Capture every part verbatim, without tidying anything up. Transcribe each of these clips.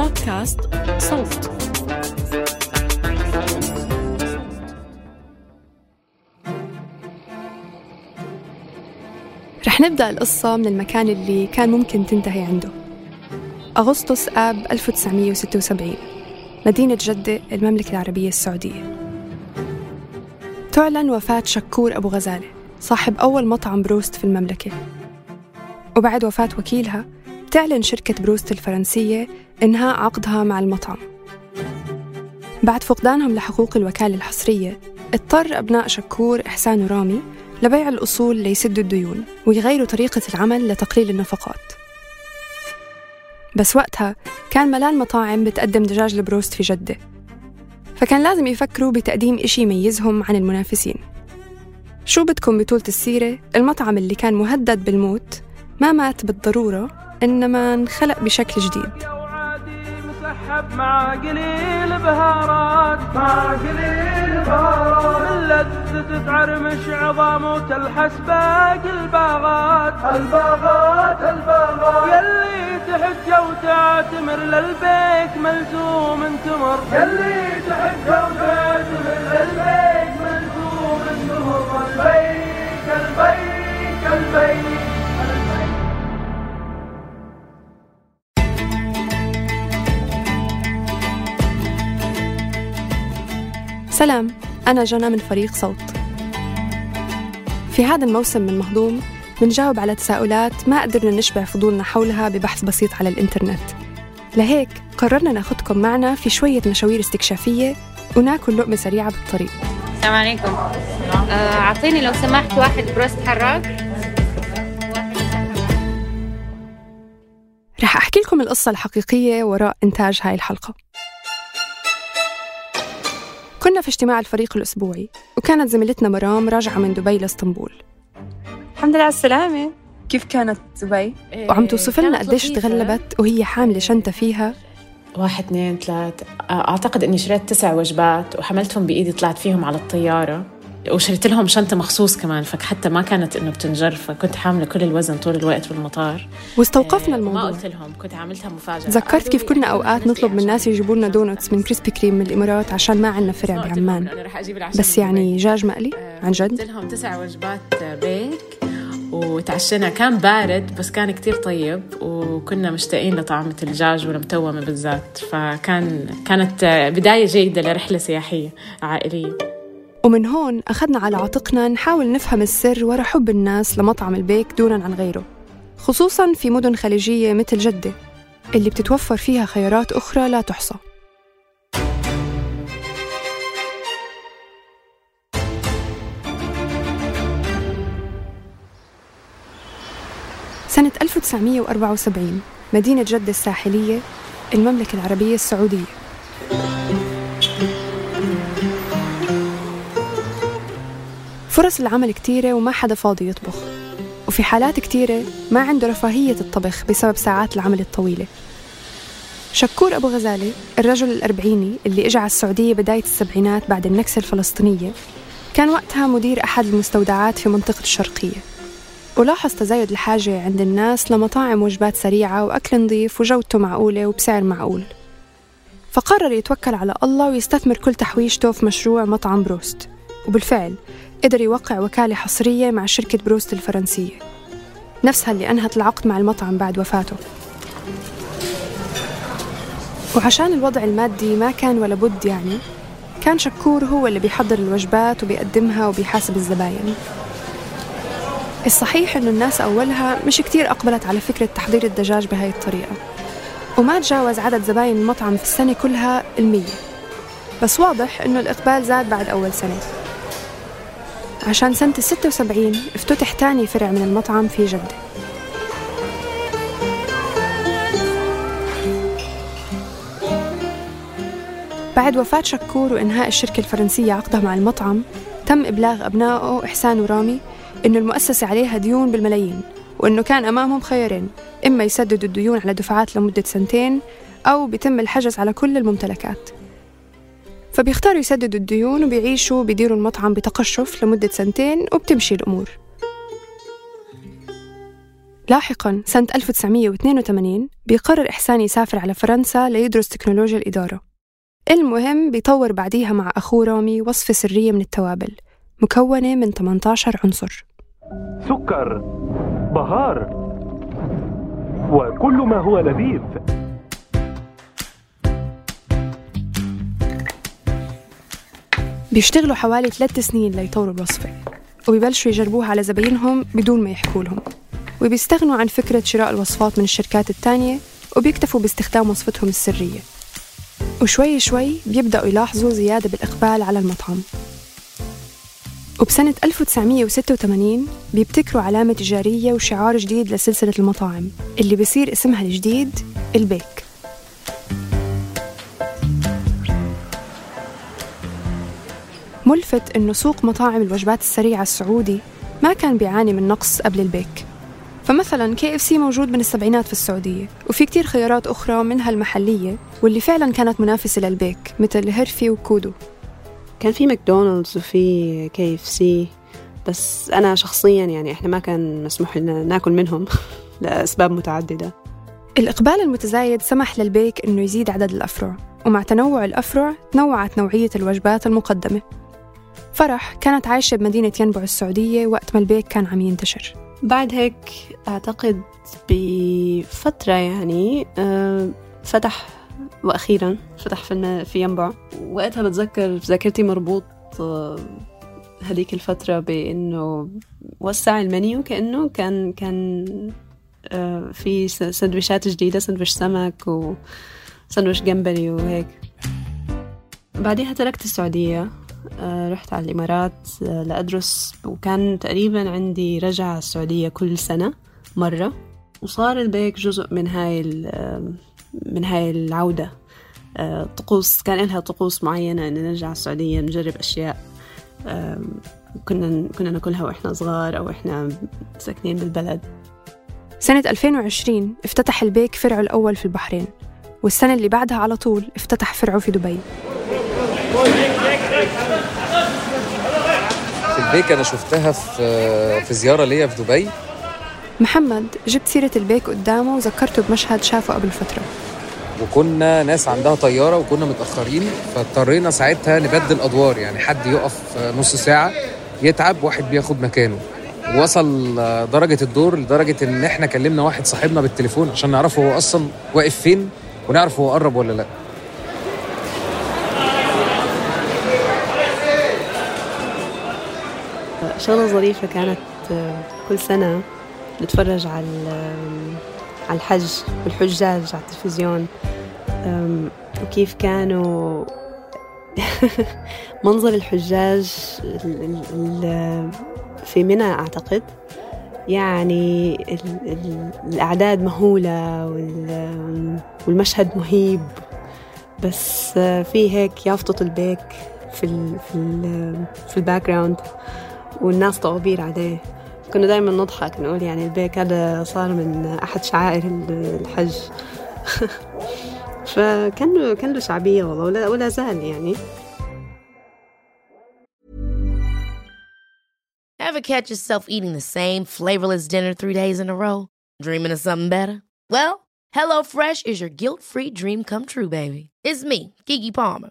بودكاست صوت. رح نبدأ القصة من المكان اللي كان ممكن تنتهي عنده. أغسطس آب ألف وتسعمية وستة وسبعين، مدينة جدة، المملكة العربية السعودية. تعلن وفاة شاكور أبو غزالة، صاحب أول مطعم بروست في المملكة. وبعد وفاة وكيلها تعلن شركة بروست الفرنسية إنهاء عقدها مع المطعم. بعد فقدانهم لحقوق الوكالة الحصرية، اضطر أبناء شاكور إحسان ورامي لبيع الأصول ليسدوا الديون ويغيروا طريقة العمل لتقليل النفقات. بس وقتها كان ملان مطاعم بتقدم دجاج البروست في جدة، فكان لازم يفكروا بتقديم إشي يميزهم عن المنافسين. شو بدكم بطولة السيرة، المطعم اللي كان مهدد بالموت ما مات بالضرورة، إنما انخلق بشكل جديد. مع قليل بهارات مع قليل بهارات اللذة تعرمش عظامه تلحس باقي الباغات الباغات الباغات يلي تحجى وتعتمر للبيك ملزوم انتمر يلي تحجى وتعتمر للبيك ملزوم انتمر البيك البيك البيك. سلام، أنا جنى من فريق صوت. في هذا الموسم من مهضوم بنجاوب على تساؤلات ما قدرنا نشبع فضولنا حولها ببحث بسيط على الإنترنت، لهيك قررنا ناخدكم معنا في شوية مشاوير استكشافية وناكل لقمة سريعة بالطريق. السلام عليكم. آه، عطيني لو سمحت واحد بروست حراق. رح أحكي لكم القصة الحقيقية وراء إنتاج هاي الحلقة. كنا في اجتماع الفريق الأسبوعي، وكانت زميلتنا مرام راجعة من دبي لإسطنبول. الحمد لله على السلامة. كيف كانت دبي؟ وعم توصف لنا قديش تغلبت وهي حاملة شنطة فيها واحد اثنين ثلاث، أعتقد إني شريت تسع وجبات وحملتهم بإيدي، طلعت فيهم على الطيارة وشريت لهم شنطة مخصوص كمان، فحتى ما كانت إنه بتنجر، فكنت حاملة كل الوزن طول الوقت بالمطار. واستوقفنا الموضوع، ما قلت لهم، كنت عاملتها مفاجأة. ذكرت كيف كنا أوقات نطلب من الناس يجيبوا لنا دونتس من كريسبي كريم من الإمارات عشان ما عندنا فرع بعمان، بس يعني دجاج مقلي عن جد. قلت لهم تسع وجبات بيك وتعشينا، كان بارد بس كان كتير طيب، وكنا مشتاقين لطعمة الدجاج والمتومة بالذات، فكان كانت بداية جيدة لرحلة سياحية عائلية. ومن هون أخذنا على عاتقنا نحاول نفهم السر وراء حب الناس لمطعم البيك دونا عن غيره، خصوصاً في مدن خليجية مثل جدة اللي بتتوفر فيها خيارات أخرى لا تحصى. سنة ألف وتسعمية وأربعة وسبعين، مدينة جدة الساحلية، المملكة العربية السعودية. فرص العمل كتيرة وما حدا فاضي يطبخ، وفي حالات كتيرة ما عنده رفاهية الطبخ بسبب ساعات العمل الطويلة. شاكور أبو غزالة، الرجل الأربعيني اللي إجا على السعودية بداية السبعينات بعد النكسة الفلسطينية، كان وقتها مدير أحد المستودعات في منطقة الشرقية، ولاحظ تزايد الحاجة عند الناس لمطاعم وجبات سريعة وأكل نظيف وجودته معقولة وبسعر معقول، فقرر يتوكل على الله ويستثمر كل تحويشته في مشروع مطعم بروست، وبالفعل قدر يوقع وكالة حصرية مع شركة بروست الفرنسية، نفسها اللي أنهت العقد مع المطعم بعد وفاته. وعشان الوضع المادي ما كان ولا بد، يعني كان شكور هو اللي بيحضر الوجبات وبيقدمها وبيحاسب الزباين. الصحيح إنه الناس أولها مش كتير أقبلت على فكرة تحضير الدجاج بهاي الطريقة، وما تجاوز عدد زباين المطعم في السنة كلها المية، بس واضح إنه الإقبال زاد بعد أول سنة، عشان سنة الستة وسبعين افتتح تاني فرع من المطعم في جدة. بعد وفاة شكور وإنهاء الشركة الفرنسية عقدها مع المطعم، تم إبلاغ أبنائه إحسان ورامي إنه المؤسسة عليها ديون بالملايين، وإنه كان أمامهم خيارين، إما يسددوا الديون على دفعات لمدة سنتين أو بيتم الحجز على كل الممتلكات. فبيختاروا يسددوا الديون وبيعيشوا بيديروا المطعم بتقشف لمدة سنتين وبتمشي الأمور. لاحقاً سنة ألف وتسعمية واثنين وثمانين بيقرر إحسان يسافر على فرنسا ليدرس تكنولوجيا الإدارة. المهم بيطور بعديها مع أخوه رامي وصفة سرية من التوابل مكونة من ثمانية عشر عنصر، سكر، بهار، وكل ما هو لذيذ. بيشتغلوا حوالي ثلاث سنين ليطوروا الوصفة، وبيبلشوا يجربوها على زباينهم بدون ما يحكوا لهم، وبيستغنوا عن فكرة شراء الوصفات من الشركات التانية وبيكتفوا باستخدام وصفتهم السرية. وشوي شوي بيبدأوا يلاحظوا زيادة بالإقبال على المطعم، وبسنة ألف وتسعمية وستة وثمانين بيبتكروا علامة تجارية وشعار جديد لسلسلة المطاعم اللي بيصير اسمها الجديد البيك. ملفت إنه سوق مطاعم الوجبات السريعة السعودي ما كان بيعاني من نقص قبل البيك، فمثلاً كي اف سي موجود من السبعينات في السعودية، وفي كتير خيارات أخرى منها المحلية واللي فعلاً كانت منافسة للبيك مثل هرفي وكودو. كان في ماكدونالدز وفي كي اف سي، بس أنا شخصياً يعني إحنا ما كان مسموح لنا ناكل منهم لأسباب متعددة. الإقبال المتزايد سمح للبيك إنه يزيد عدد الأفرع، ومع تنوع الأفرع تنوعت نوعية الوجبات المقدمة. فرح كانت عايشة بمدينة ينبع السعودية وقت ما البيك كان عم ينتشر. بعد هيك أعتقد بفترة يعني فتح، وأخيراً فتح في ينبع. وقتها بتذكر في ذاكرتي مربوط هذيك الفترة بأنه وسع المنيو، كأنه كان كان في سندويشات جديدة، سندويش سمك وسندويش جمبري وهيك. بعدها تركت السعودية، رحت على الإمارات لأدرس، وكان تقريباً عندي رجعة السعودية كل سنة مرة، وصار البيك جزء من هاي من هاي العودة. طقوس كان لها طقوس معينة إن نرجع السعودية نجرب أشياء كنا كنا ناكلها وإحنا صغار أو إحنا ساكنين بالبلد. سنة ألفين وعشرين افتتح البيك فرعه الأول في البحرين، والسنة اللي بعدها على طول افتتح فرعه في دبي. البيك أنا شفتها في في زيارة ليا في دبي. محمد جبت سيرة البيك قدامه وذكرته بمشهد شافه قبل فترة، وكنا ناس عندها طيارة وكنا متأخرين، فاضطرينا ساعتها نبدل أدوار، يعني حد يقف نص ساعة يتعب واحد بياخد مكانه. وصل درجة الدور لدرجة إن إحنا كلمنا واحد صاحبنا بالتليفون عشان نعرفه هو أصلا واقف فين ونعرفه هو قرب ولا لأ. شغلة ظريفة كانت كل سنة نتفرج على على الحج والحجاج على التلفزيون، وكيف كانوا منظر الحجاج في منى أعتقد، يعني الأعداد مهولة والمشهد مهيب، بس في هيك يافطة البيك في في الباك جراوند والناس طوابير عليه. كنا دايما نضحك نقول يعني البيك هذا صار من أحد شعائر الحج. فكان كان له شعبية والله، ولا, ولا زال يعني. Ever catch yourself eating the same flavorless dinner three days in a row? Dreaming of something better? Well, HelloFresh is your guilt-free dream come true, baby. It's me, Kiki Palmer.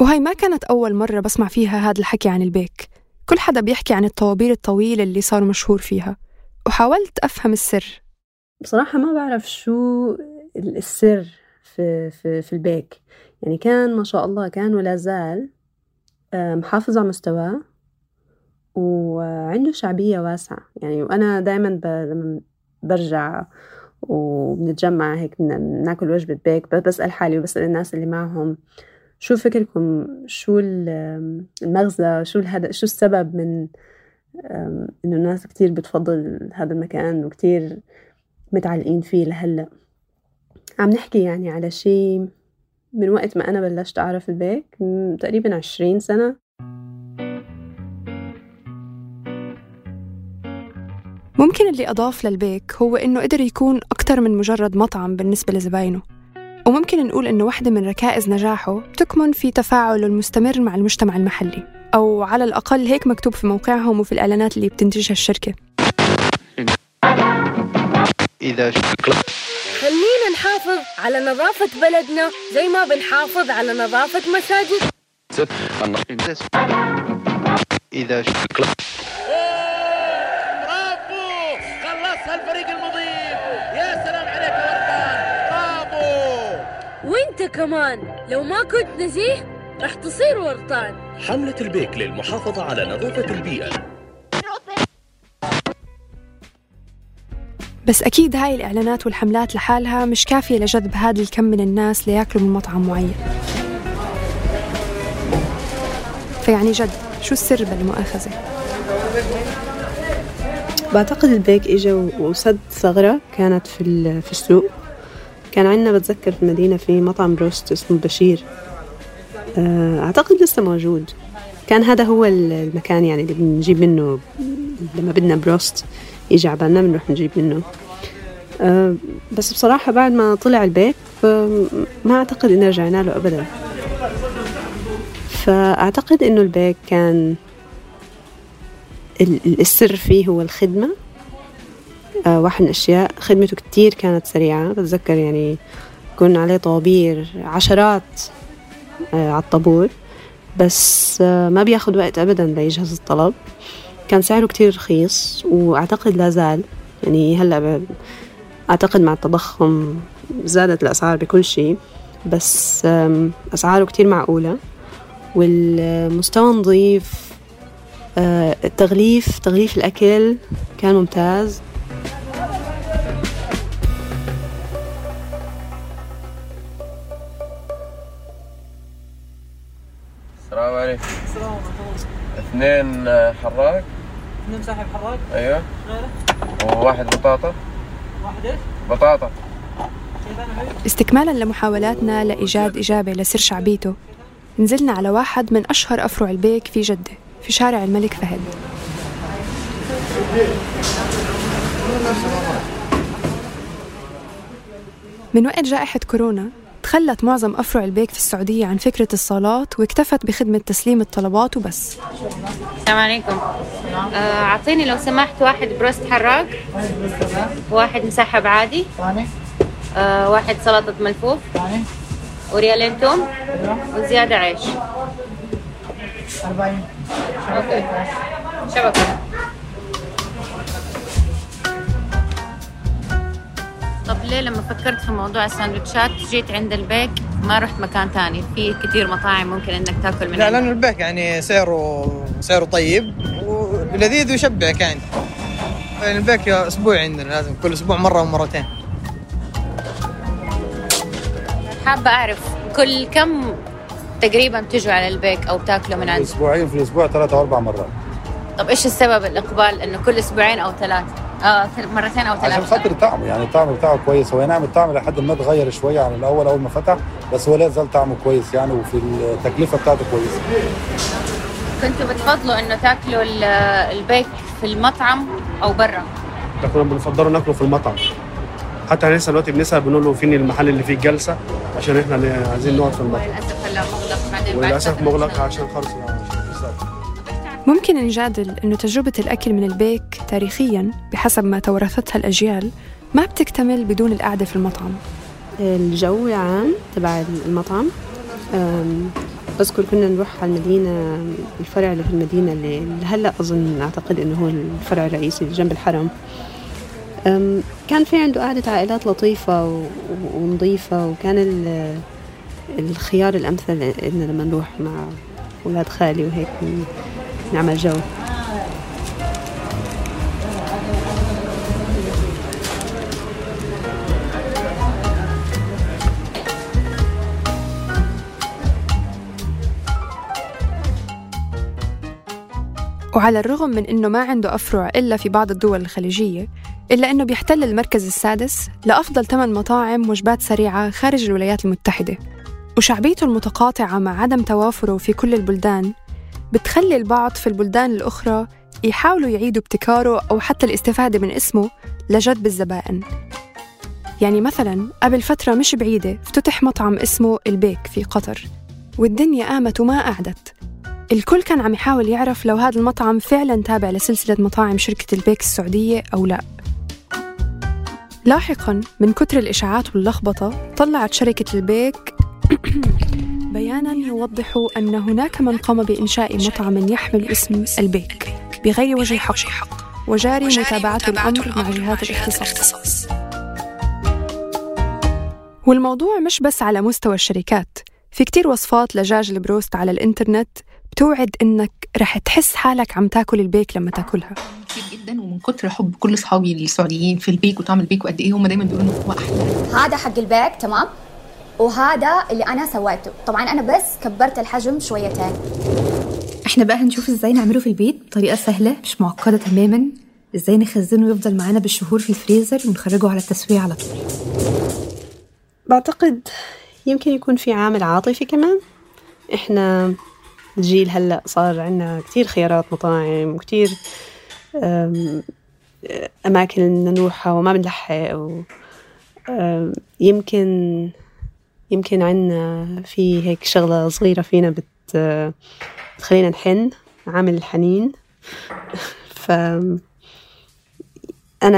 وهي ما كانت أول مرة بسمع فيها هذا الحكي عن البيك. كل حدا بيحكي عن الطوابير الطويلة اللي صار مشهور فيها، وحاولت أفهم السر. بصراحة ما بعرف شو السر في, في, في البيك. يعني كان ما شاء الله كان ولا زال محافظ على مستواه وعنده شعبية واسعة. يعني وأنا دايما برجع وبنتجمع هيك ناكل وجبة بيك، بسأل حالي وبسأل الناس اللي معهم شو فكركم، شو المغزى، شو الهدف، شو السبب من إنه الناس كتير بتفضل هذا المكان وكتير متعلقين فيه لهلأ. عم نحكي يعني على شيء من وقت ما أنا بلشت أعرف البيك تقريبا عشرين سنة. ممكن اللي أضاف للبيك هو إنه قدر يكون أكتر من مجرد مطعم بالنسبة لزباينه، وممكن نقول إنه واحدة من ركائز نجاحه بتكمن في تفاعله المستمر مع المجتمع المحلي، أو على الأقل هيك مكتوب في موقعهم وفي الإعلانات اللي بتنتجها الشركة. إذا خلينا نحافظ على نظافة بلدنا زي ما بنحافظ على نظافة مساجد. إذا وانت كمان لو ما كنت نزيه رح تصير ورطان. حملة البيك للمحافظة على نظافة البيئة. بس أكيد هاي الإعلانات والحملات لحالها مش كافية لجذب هذا الكم من الناس ليأكلوا من مطعم معين. فيعني جد شو السر بالمؤاخذة؟ بعتقد البيك إجا وسد ثغرة كانت في في السوق. كان عندنا بتذكر في المدينة في مطعم بروست اسمه بشير، أعتقد لسه موجود. كان هذا هو المكان يعني اللي بنجيب منه لما بدنا بروست، يجي عبالنا بنروح نجيب منه. بس بصراحة بعد ما طلع البيك ما أعتقد إن رجعنا له أبدا. فأعتقد إنه البيك كان السر فيه هو الخدمة. واحد من الأشياء خدمته كتير كانت سريعة. بتذكر يعني كنا عليه طوابير عشرات على الطابور، بس ما بياخد وقت أبدا ليجهز الطلب. كان سعره كتير رخيص، وأعتقد لا زال يعني هلأ أعتقد مع التضخم زادت الأسعار بكل شيء، بس أسعاره كتير معقولة، والمستوى نظيف، التغليف تغليف الأكل كان ممتاز. السلام عليكم. السلام عليكم. اثنين حراك. اثنين صاحب حراك. ايوه. غيره. وواحد بطاطا. واحد ايش؟ بطاطا. استكمالا لمحاولاتنا لإيجاد إجابة لسر شعبيته، نزلنا على واحد من أشهر أفرع البيك في جدة، في شارع الملك فهد. من وقت جائحة كورونا تخلت معظم أفرع البيك في السعودية عن فكرة الصالات واكتفت بخدمة تسليم الطلبات وبس. السلام عليكم. أعطيني لو سمحت واحد بروست حراق، واحد مسحب عادي، واحد سلطة ملفوف، وريالين توم، وزيادة عيش. أربعين. أوكي. شبكة. طب ليه لما فكرت في موضوع الساندوتشات جيت عند البيك ما رحت مكان تاني؟ في كتير مطاعم ممكن انك تاكل منها. لا لأنه البيك يعني سعره سعره طيب ولذيذ ويشبع. كان البيك اسبوع عندنا، لازم كل اسبوع مره ومرتين. حابه اعرف كل كم تقريبا تجوا على البيك او بتاكلوا من عندك؟ اسبوعين، في الاسبوع ثلاثة او اربع مرات. طب ايش السبب الاقبال انه كل اسبوعين او ثلاثه اه مرتين او ثلاثه؟ عشان خاطر طعمه، يعني الطعم بتاعه كويس. هو نعم الطعم لحد ما تغير شويه عن الاول اول ما فتح، بس هو لا يزال طعمه كويس يعني، وفي التكلفه بتاعته كويسه. كنتوا بتفضلوا انه تاكلوا البيك في المطعم او برا؟ كنا بنفضلوا ناكله في المطعم، حتى لسه دلوقتي بنسال بنقول له فين المحل اللي فيه الجلسه عشان احنا عايزين نقعد في المطعم. للاسف هلا مغلق، بعدين للاسف مغلق عشان خلص. ممكن نجادل انه تجربه الاكل من البيك تاريخيا بحسب ما تورثتها الاجيال ما بتكتمل بدون القعده في المطعم. الجو العام تبع المطعم، اذكر كنا نروح على المدينه، الفرع اللي في المدينه اللي هلا اظن اعتقد انه هو الفرع الرئيسي اللي جنب الحرم، كان في عنده قعده عائلات لطيفه ونظيفه، وكان الخيار الامثل اننا لما نروح مع اولاد خالي وهيك نعمل جو. وعلى الرغم من أنه ما عنده أفرع إلا في بعض الدول الخليجية، إلا أنه بيحتل المركز السادس لأفضل ثمان مطاعم وجبات سريعة خارج الولايات المتحدة. وشعبيته المتقاطعة مع عدم توافره في كل البلدان بتخلي البعض في البلدان الأخرى يحاولوا يعيدوا ابتكاره أو حتى الاستفادة من اسمه لجذب الزبائن. يعني مثلاً قبل فترة مش بعيدة افتتح مطعم اسمه البيك في قطر، والدنيا قامت وما قعدت. الكل كان عم يحاول يعرف لو هذا المطعم فعلاً تابع لسلسلة مطاعم شركة البيك السعودية أو لا. لاحقاً من كتر الإشاعات واللخبطة طلعت شركة البيك بياناً يوضح أن هناك من قام بإنشاء مطعم يحمل اسم البيك بغير وجه حق، وجاري متابعة الأمر مع جهات الاختصاص. والموضوع مش بس على مستوى الشركات، في كتير وصفات لجاج البروست على الإنترنت بتوعد إنك رح تحس حالك عم تاكل البيك لما تاكلها. كتير جدا، ومن كتر حب كل أصحابي السعوديين في البيك وطعم البيك وقد إيه هم دايما بيقولوا إنه هو أحلى. هذا حق البيك تمام، وهذا اللي أنا سويته. طبعاً أنا بس كبرت الحجم شويتين. إحنا بقى هنشوف إزاي نعمله في البيت بطريقة سهلة مش معقدة تماماً، إزاي نخزنه ويفضل معنا بالشهور في الفريزر ونخرجه على التسوية على طول. بعتقد يمكن يكون في عامل عاطفي كمان. إحنا الجيل هلأ صار عنا كتير خيارات مطاعم وكتير أماكن نروحها وما بنلحق، ويمكن يمكن عنا في هيك شغلة صغيرة فينا بتخلينا نحن عامل الحنين. فأنا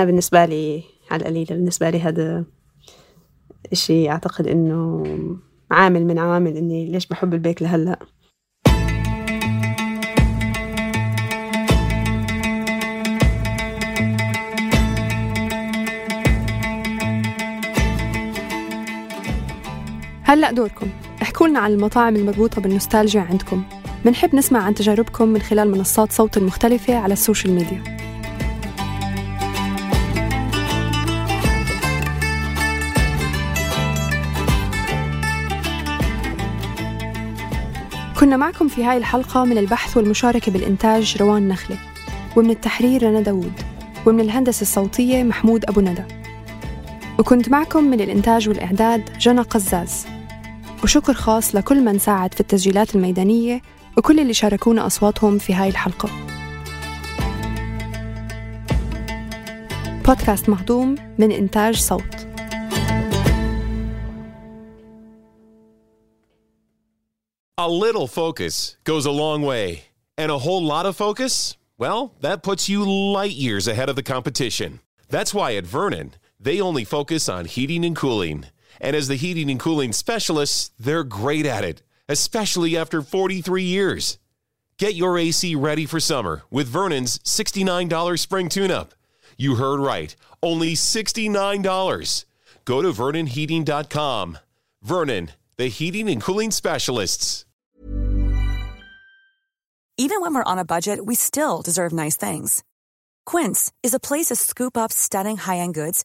بالنسبة لي على القليلة، بالنسبة لي هذا الشيء أعتقد أنه عامل من عوامل أني ليش بحب البيك لهلأ. هلأ دوركم، احكوا لنا عن المطاعم المربوطة بالنوستالجيا عندكم. منحب نسمع عن تجاربكم من خلال منصات صوت المختلفة على السوشيال ميديا. كنا معكم في هاي الحلقة من البحث والمشاركة بالإنتاج روان نخلة، ومن التحرير رنا داود، ومن الهندسة الصوتية محمود أبو ندى. وكنت معكم من الإنتاج والإعداد جنى قزاز. وشكر خاص لكل من ساعد في التسجيلات الميدانية وكل اللي شاركونا أصواتهم في هاي الحلقة. بودكاست مهضوم من إنتاج صوت. A little focus goes a long way, and a whole lot of focus, well, that puts you light years ahead of the competition. That's why at Vernon, they only focus on heating and cooling. And as the heating and cooling specialists, they're great at it, especially after forty-three years. Get your A C ready for summer with Vernon's sixty-nine dollars spring tune-up. You heard right, only sixty-nine dollars. Go to vernon heating dot com. Vernon, the heating and cooling specialists. Even when we're on a budget, we still deserve nice things. Quince is a place to scoop up stunning high-end goods